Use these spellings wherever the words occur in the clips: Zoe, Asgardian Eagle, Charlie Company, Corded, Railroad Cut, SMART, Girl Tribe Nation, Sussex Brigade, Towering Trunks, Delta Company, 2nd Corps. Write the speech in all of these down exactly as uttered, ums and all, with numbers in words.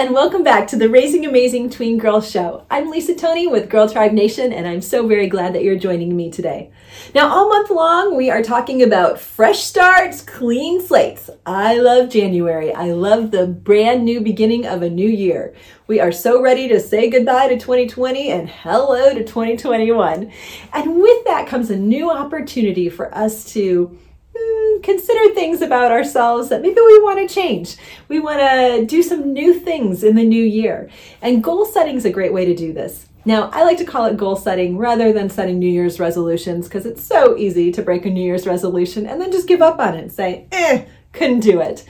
and welcome back to the Raising Amazing Tween Girls Show. I'm Lisa Tony with Girl Tribe Nation, and I'm so very glad that you're joining me today. Now, all month long, we are talking about fresh starts, clean slates. I love January. I love the brand new beginning of a new year. We are so ready to say goodbye to twenty twenty and hello to twenty twenty-one. And with that comes a new opportunity for us to consider things about ourselves that maybe we want to change. We want to do some new things in the new year. And goal setting is a great way to do this. Now, I like to call it goal setting rather than setting New Year's resolutions because it's so easy to break a New Year's resolution and then just give up on it and say, eh, couldn't do it.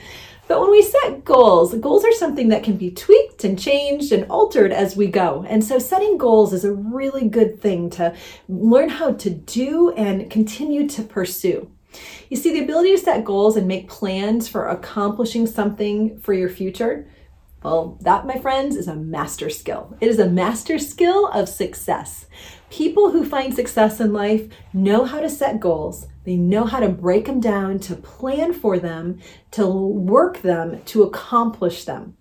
But when we set goals, goals are something that can be tweaked and changed and altered as we go. And so setting goals is a really good thing to learn how to do and continue to pursue. You see, the ability to set goals and make plans for accomplishing something for your future, well, that, my friends, is a master skill. It is a master skill of success. People who find success in life know how to set goals. They know how to break them down, to plan for them, to work them, to accomplish them.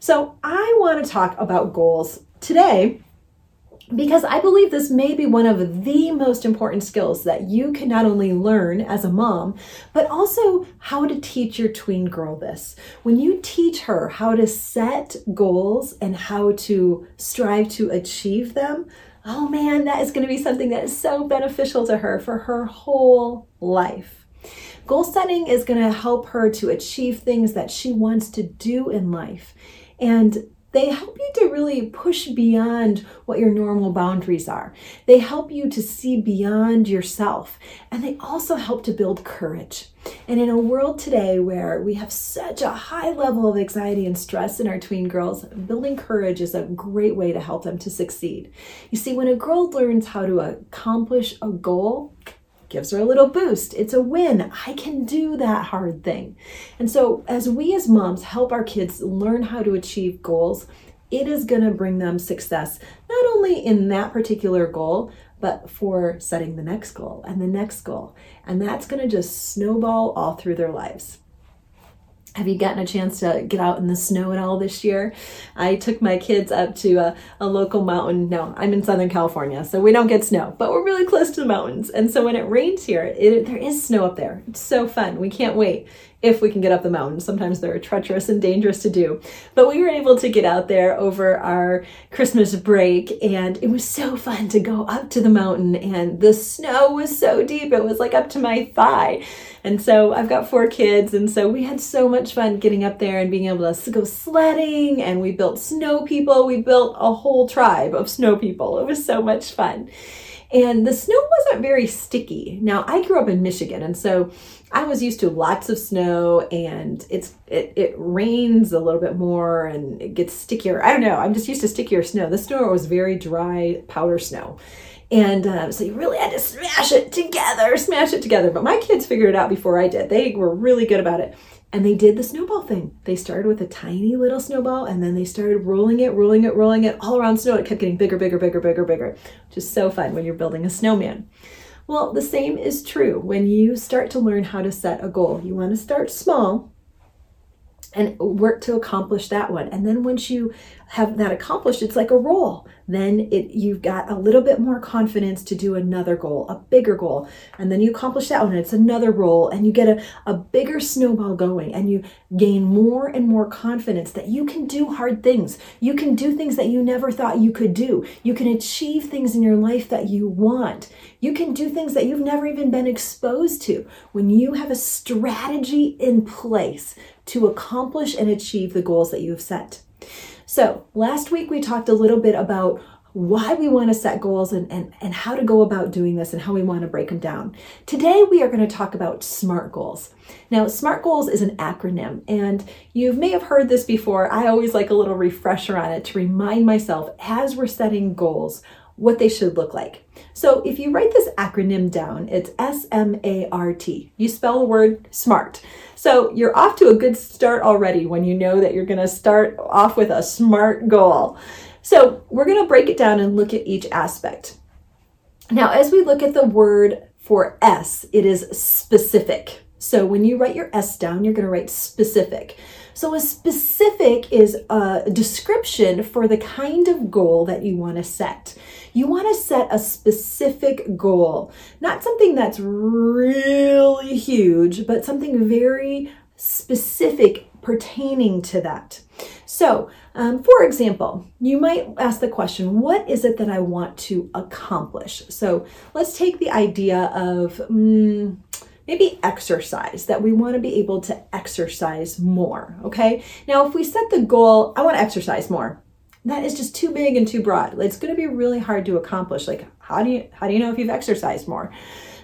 So I want to talk about goals today because I believe this may be one of the most important skills that you can not only learn as a mom, but also how to teach your tween girl this. When you teach her how to set goals and how to strive to achieve them, oh man, that is going to be something that is so beneficial to her for her whole life. Goal setting is going to help her to achieve things that she wants to do in life. And they help you to really push beyond what your normal boundaries are. They help you to see beyond yourself. And they also help to build courage. And in a world today where we have such a high level of anxiety and stress in our tween girls, building courage is a great way to help them to succeed. You see, when a girl learns how to accomplish a goal, gives her a little boost. It's a win. I can do that hard thing. And so as we as moms help our kids learn how to achieve goals, it is going to bring them success, not only in that particular goal, but for setting the next goal and the next goal. And that's going to just snowball all through their lives. Have you gotten a chance to get out in the snow at all this year? I took my kids up to a, a local mountain. No, I'm in Southern California, so we don't get snow, but we're really close to the mountains. And so when it rains here, it, there is snow up there. It's so fun. We can't wait if we can get up the mountain. Sometimes they're treacherous and dangerous to do. But we were able to get out there over our Christmas break, and it was so fun to go up to the mountain, and the snow was so deep. It was like up to my thigh. And so I've got four kids, and so we had so much fun getting up there and being able to go sledding, and we built snow people. We built a whole tribe of snow people. It was so much fun. And the snow wasn't very sticky. Now, I grew up in Michigan, and so I was used to lots of snow, and it's it, it rains a little bit more and it gets stickier. I don't know, I'm just used to stickier snow. The snow was very dry powder snow. And uh, so you really had to smash it together, smash it together. But my kids figured it out before I did. They were really good about it. And they did the snowball thing. They started with a tiny little snowball, and then they started rolling it, rolling it, rolling it all around snow. It kept getting bigger, bigger, bigger, bigger, bigger. Which is so fun when you're building a snowman. Well, the same is true when you start to learn how to set a goal. You want to start small and work to accomplish that one. And then once you have that accomplished, it's like a roll. Then it you've got a little bit more confidence to do another goal, a bigger goal. And then you accomplish that one, and it's another roll, and you get a, a bigger snowball going, and you gain more and more confidence that you can do hard things. You can do things that you never thought you could do. You can achieve things in your life that you want. You can do things that you've never even been exposed to. When you have a strategy in place to accomplish and achieve the goals that you have set. So last week we talked a little bit about why we want to set goals and, and, and how to go about doing this and how we want to break them down. Today we are going to talk about SMART goals. Now, SMART goals is an acronym, and you may have heard this before. I always like a little refresher on it to remind myself as we're setting goals what they should look like. So if you write this acronym down, it's S M A R T. You spell the word SMART. So you're off to a good start already when you know that you're going to start off with a SMART goal. So we're going to break it down and look at each aspect. Now, as we look at the word for S, it is specific. So when you write your S down, you're going to write specific. So a specific is a description for the kind of goal that you want to set. You want to set a specific goal, not something that's really huge, but something very specific pertaining to that. So, um, for example, you might ask the question, what is it that I want to accomplish? So let's take the idea of mm, maybe exercise, that we want to be able to exercise more, okay? Now, if we set the goal, I want to exercise more, that is just too big and too broad. It's going to be really hard to accomplish. Like, how do you, how do you know if you've exercised more?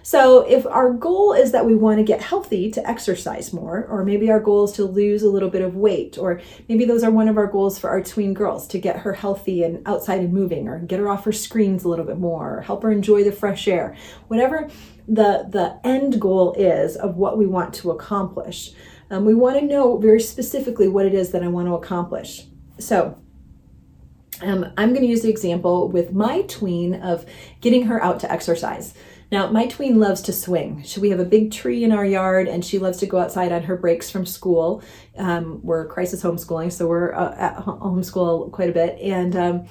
So if our goal is that we want to get healthy to exercise more, or maybe our goal is to lose a little bit of weight, or maybe those are one of our goals for our tween girls, to get her healthy and outside and moving, or get her off her screens a little bit more, or help her enjoy the fresh air, whatever the, the end goal is of what we want to accomplish. Um, we want to know very specifically what it is that I want to accomplish. So um, I'm going to use the example with my tween of getting her out to exercise. Now, my tween loves to swing. She, we have a big tree in our yard, and she loves to go outside on her breaks from school. Um, we're crisis homeschooling, so we're uh, at homeschool quite a bit. And um,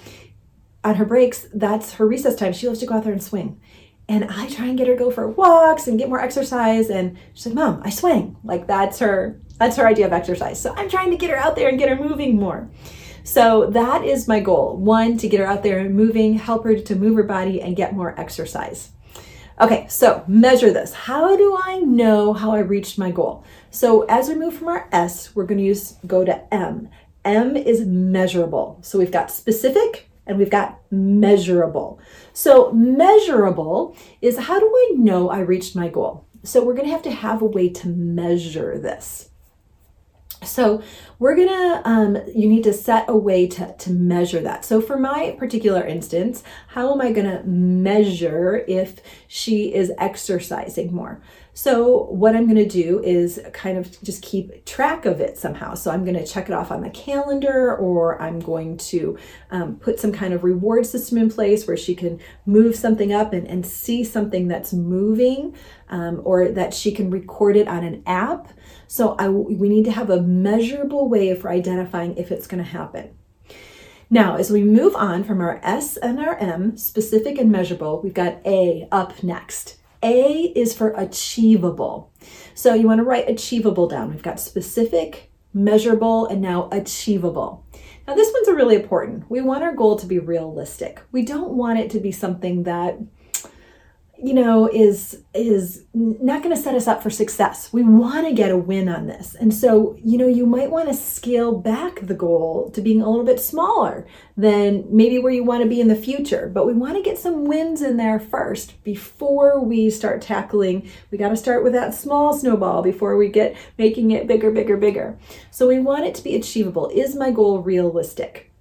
on her breaks, that's her recess time. She loves to go out there and swing. And I try and get her to go for walks and get more exercise. And she's like, Mom, I swing. Like, that's her, that's her idea of exercise. So I'm trying to get her out there and get her moving more. So that is my goal. One, to get her out there and moving, help her to move her body and get more exercise. Okay, so measure this. How do I know how I reached my goal? So as we move from our S, we're going to use go to M. M is measurable. So we've got specific and we've got measurable. So measurable is, how do I know I reached my goal? So we're going to have to have a way to measure this. So we're going to, um, you need to set a way to, to measure that. So for my particular instance, how am I going to measure if she is exercising more? So what I'm going to do is kind of just keep track of it somehow. So I'm going to check it off on the calendar, or I'm going to um, put some kind of reward system in place where she can move something up and, and see something that's moving, um, or that she can record it on an app. So I, we need to have a measurable way for identifying if it's going to happen. Now, as we move on from our S and our M, specific and measurable, we've got A up next. A is for achievable. So you want to write achievable down. We've got specific, measurable, and now achievable. Now, this one's really important. We want our goal to be realistic. We don't want it to be something that, you know, is is not going to set us up for success. We want to get a win on this. And so, you know, you might want to scale back the goal to being a little bit smaller than maybe where you want to be in the future. But we want to get some wins in there first before we start tackling. We got to start with that small snowball before we get making it bigger, bigger, bigger. So we want it to be achievable. Is my goal realistic?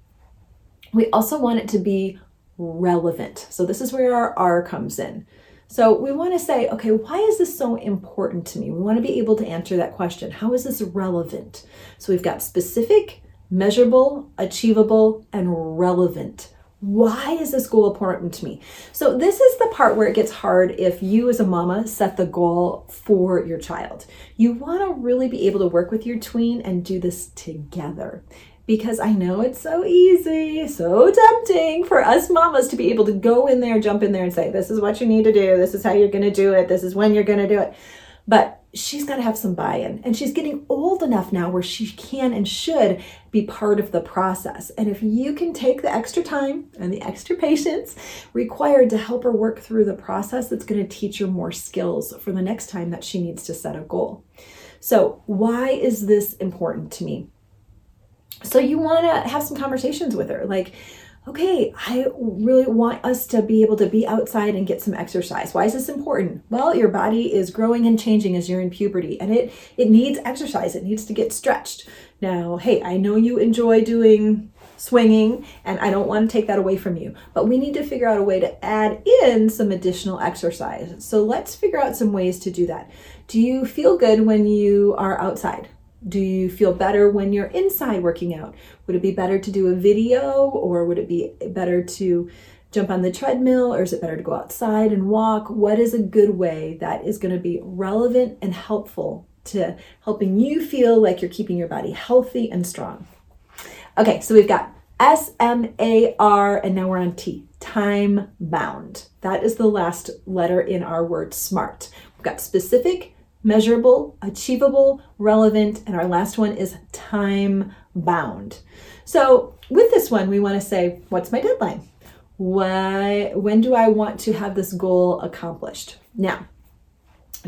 We also want it to be relevant. So this is where our R comes in. So we want to say, okay, why is this so important to me? We want to be able to answer that question. How is this relevant? So we've got specific, measurable, achievable, and relevant. Why is this goal important to me? So this is the part where it gets hard if you as a mama set the goal for your child. You want to really be able to work with your tween and do this together. Because I know it's so easy, so tempting for us mamas to be able to go in there, jump in there and say, this is what you need to do. This is how you're going to do it. This is when you're going to do it. But she's got to have some buy-in, and she's getting old enough now where she can and should be part of the process. And if you can take the extra time and the extra patience required to help her work through the process, it's going to teach her more skills for the next time that she needs to set a goal. So why is this important to me? So you want to have some conversations with her, like, okay, I really want us to be able to be outside and get some exercise. Why is this important? Well, your body is growing and changing as you're in puberty, and it, it needs exercise. It needs to get stretched. Now, hey, I know you enjoy doing swinging, and I don't want to take that away from you, but we need to figure out a way to add in some additional exercise. So let's figure out some ways to do that. Do you feel good when you are outside? Do you feel better when you're inside working out? Would it be better to do a video, or would it be better to jump on the treadmill, or is it better to go outside and walk? What is a good way that is going to be relevant and helpful to helping you feel like you're keeping your body healthy and strong? Okay, so we've got S M A R, and now we're on T, time bound. That is the last letter in our word SMART. We've got specific, measurable, achievable, relevant, and our last one is time bound. So with this one, we want to say, what's my deadline? Why, when do I want to have this goal accomplished? Now,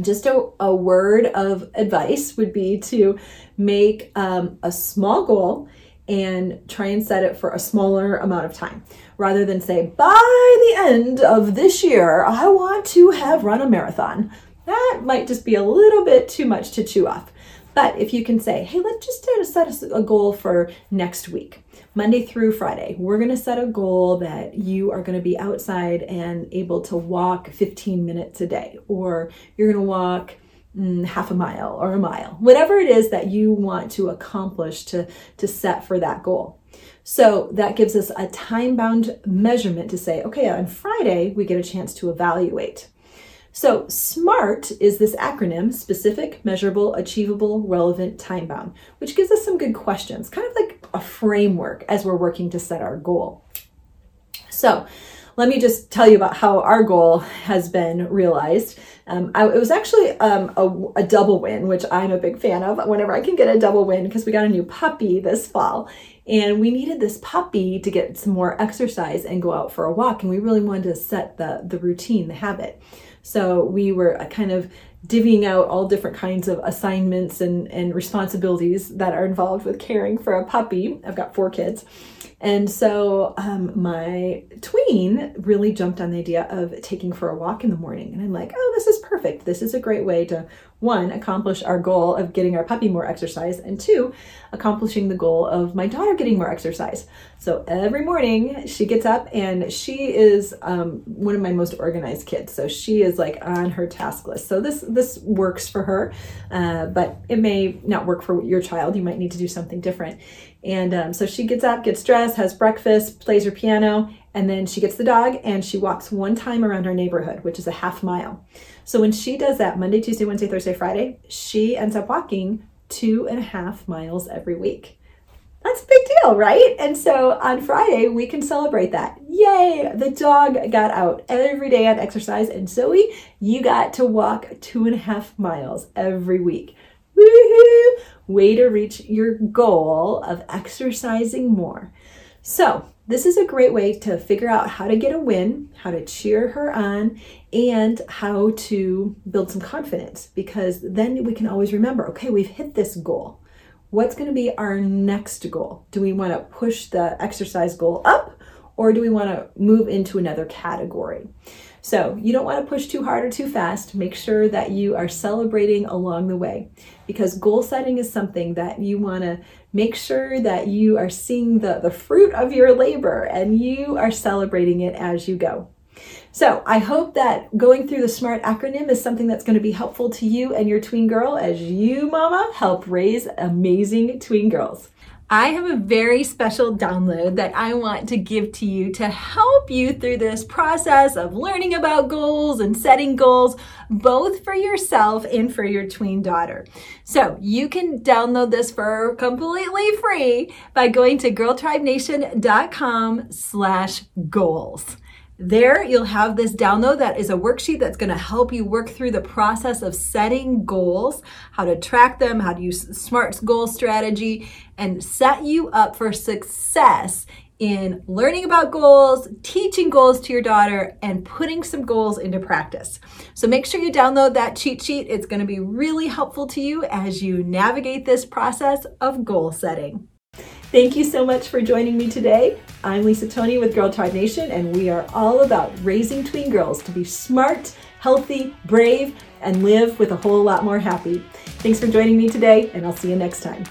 just a, a word of advice would be to make um, a small goal and try and set it for a smaller amount of time, rather than say, by the end of this year, I want to have run a marathon. That might just be a little bit too much to chew off. But if you can say, hey, let's just set a goal for next week, Monday through Friday, we're going to set a goal that you are going to be outside and able to walk fifteen minutes a day, or you're going to walk mm, half a mile or a mile, whatever it is that you want to accomplish to, to set for that goal. So that gives us a time-bound measurement to say, okay, on Friday, we get a chance to evaluate. So SMART is this acronym: specific, measurable, achievable, relevant, time-bound, which gives us some good questions, kind of like a framework as we're working to set our goal. So let me just tell you about how our goal has been realized. Um, I, it was actually um, a, a double win, which I'm a big fan of whenever I can get a double win, because we got a new puppy this fall. And we needed this puppy to get some more exercise and go out for a walk. And we really wanted to set the, the routine, the habit. So we were kind of divvying out all different kinds of assignments and, and responsibilities that are involved with caring for a puppy. I've got four kids. And so um, my tween really jumped on the idea of taking for a walk in the morning. And I'm like, oh, this is perfect. This is a great way to, one, accomplish our goal of getting our puppy more exercise, and two, accomplishing the goal of my daughter getting more exercise. So every morning she gets up, and she is um, one of my most organized kids. So she is like on her task list. So this this works for her, uh, but it may not work for your child. You might need to do something different. And um, so she gets up, gets dressed, has breakfast, plays her piano, and then she gets the dog and she walks one time around our neighborhood, which is a half mile. So when she does that Monday, Tuesday, Wednesday, Thursday, Friday, she ends up walking two and a half miles every week. That's a big deal, right? And so on Friday, we can celebrate that. Yay, the dog got out every day on exercise, and Zoe, you got to walk two and a half miles every week. Woohoo! Way to reach your goal of exercising more. So this is a great way to figure out how to get a win, how to cheer her on, and how to build some confidence, because then we can always remember, okay, we've hit this goal. What's going to be our next goal? Do we want to push the exercise goal up, or do we want to move into another category? So you don't want to push too hard or too fast. Make sure that you are celebrating along the way, because goal setting is something that you want to make sure that you are seeing the, the fruit of your labor and you are celebrating it as you go. So I hope that going through the SMART acronym is something that's going to be helpful to you and your tween girl as you, mama, help raise amazing tween girls. I have a very special download that I want to give to you to help you through this process of learning about goals and setting goals, both for yourself and for your tween daughter. So you can download this for completely free by going to girl tribe nation dot com slash goals. There you'll have this download that is a worksheet that's going to help you work through the process of setting goals, how to track them, how to use SMART's goal strategy, and set you up for success in learning about goals, teaching goals to your daughter, and putting some goals into practice. So make sure you download that cheat sheet. It's going to be really helpful to you as you navigate this process of goal setting. Thank you so much for joining me today. I'm Lisa Tony with Girl Tribe Nation, and we are all about raising tween girls to be smart, healthy, brave, and live with a whole lot more happy. Thanks for joining me today, and I'll see you next time.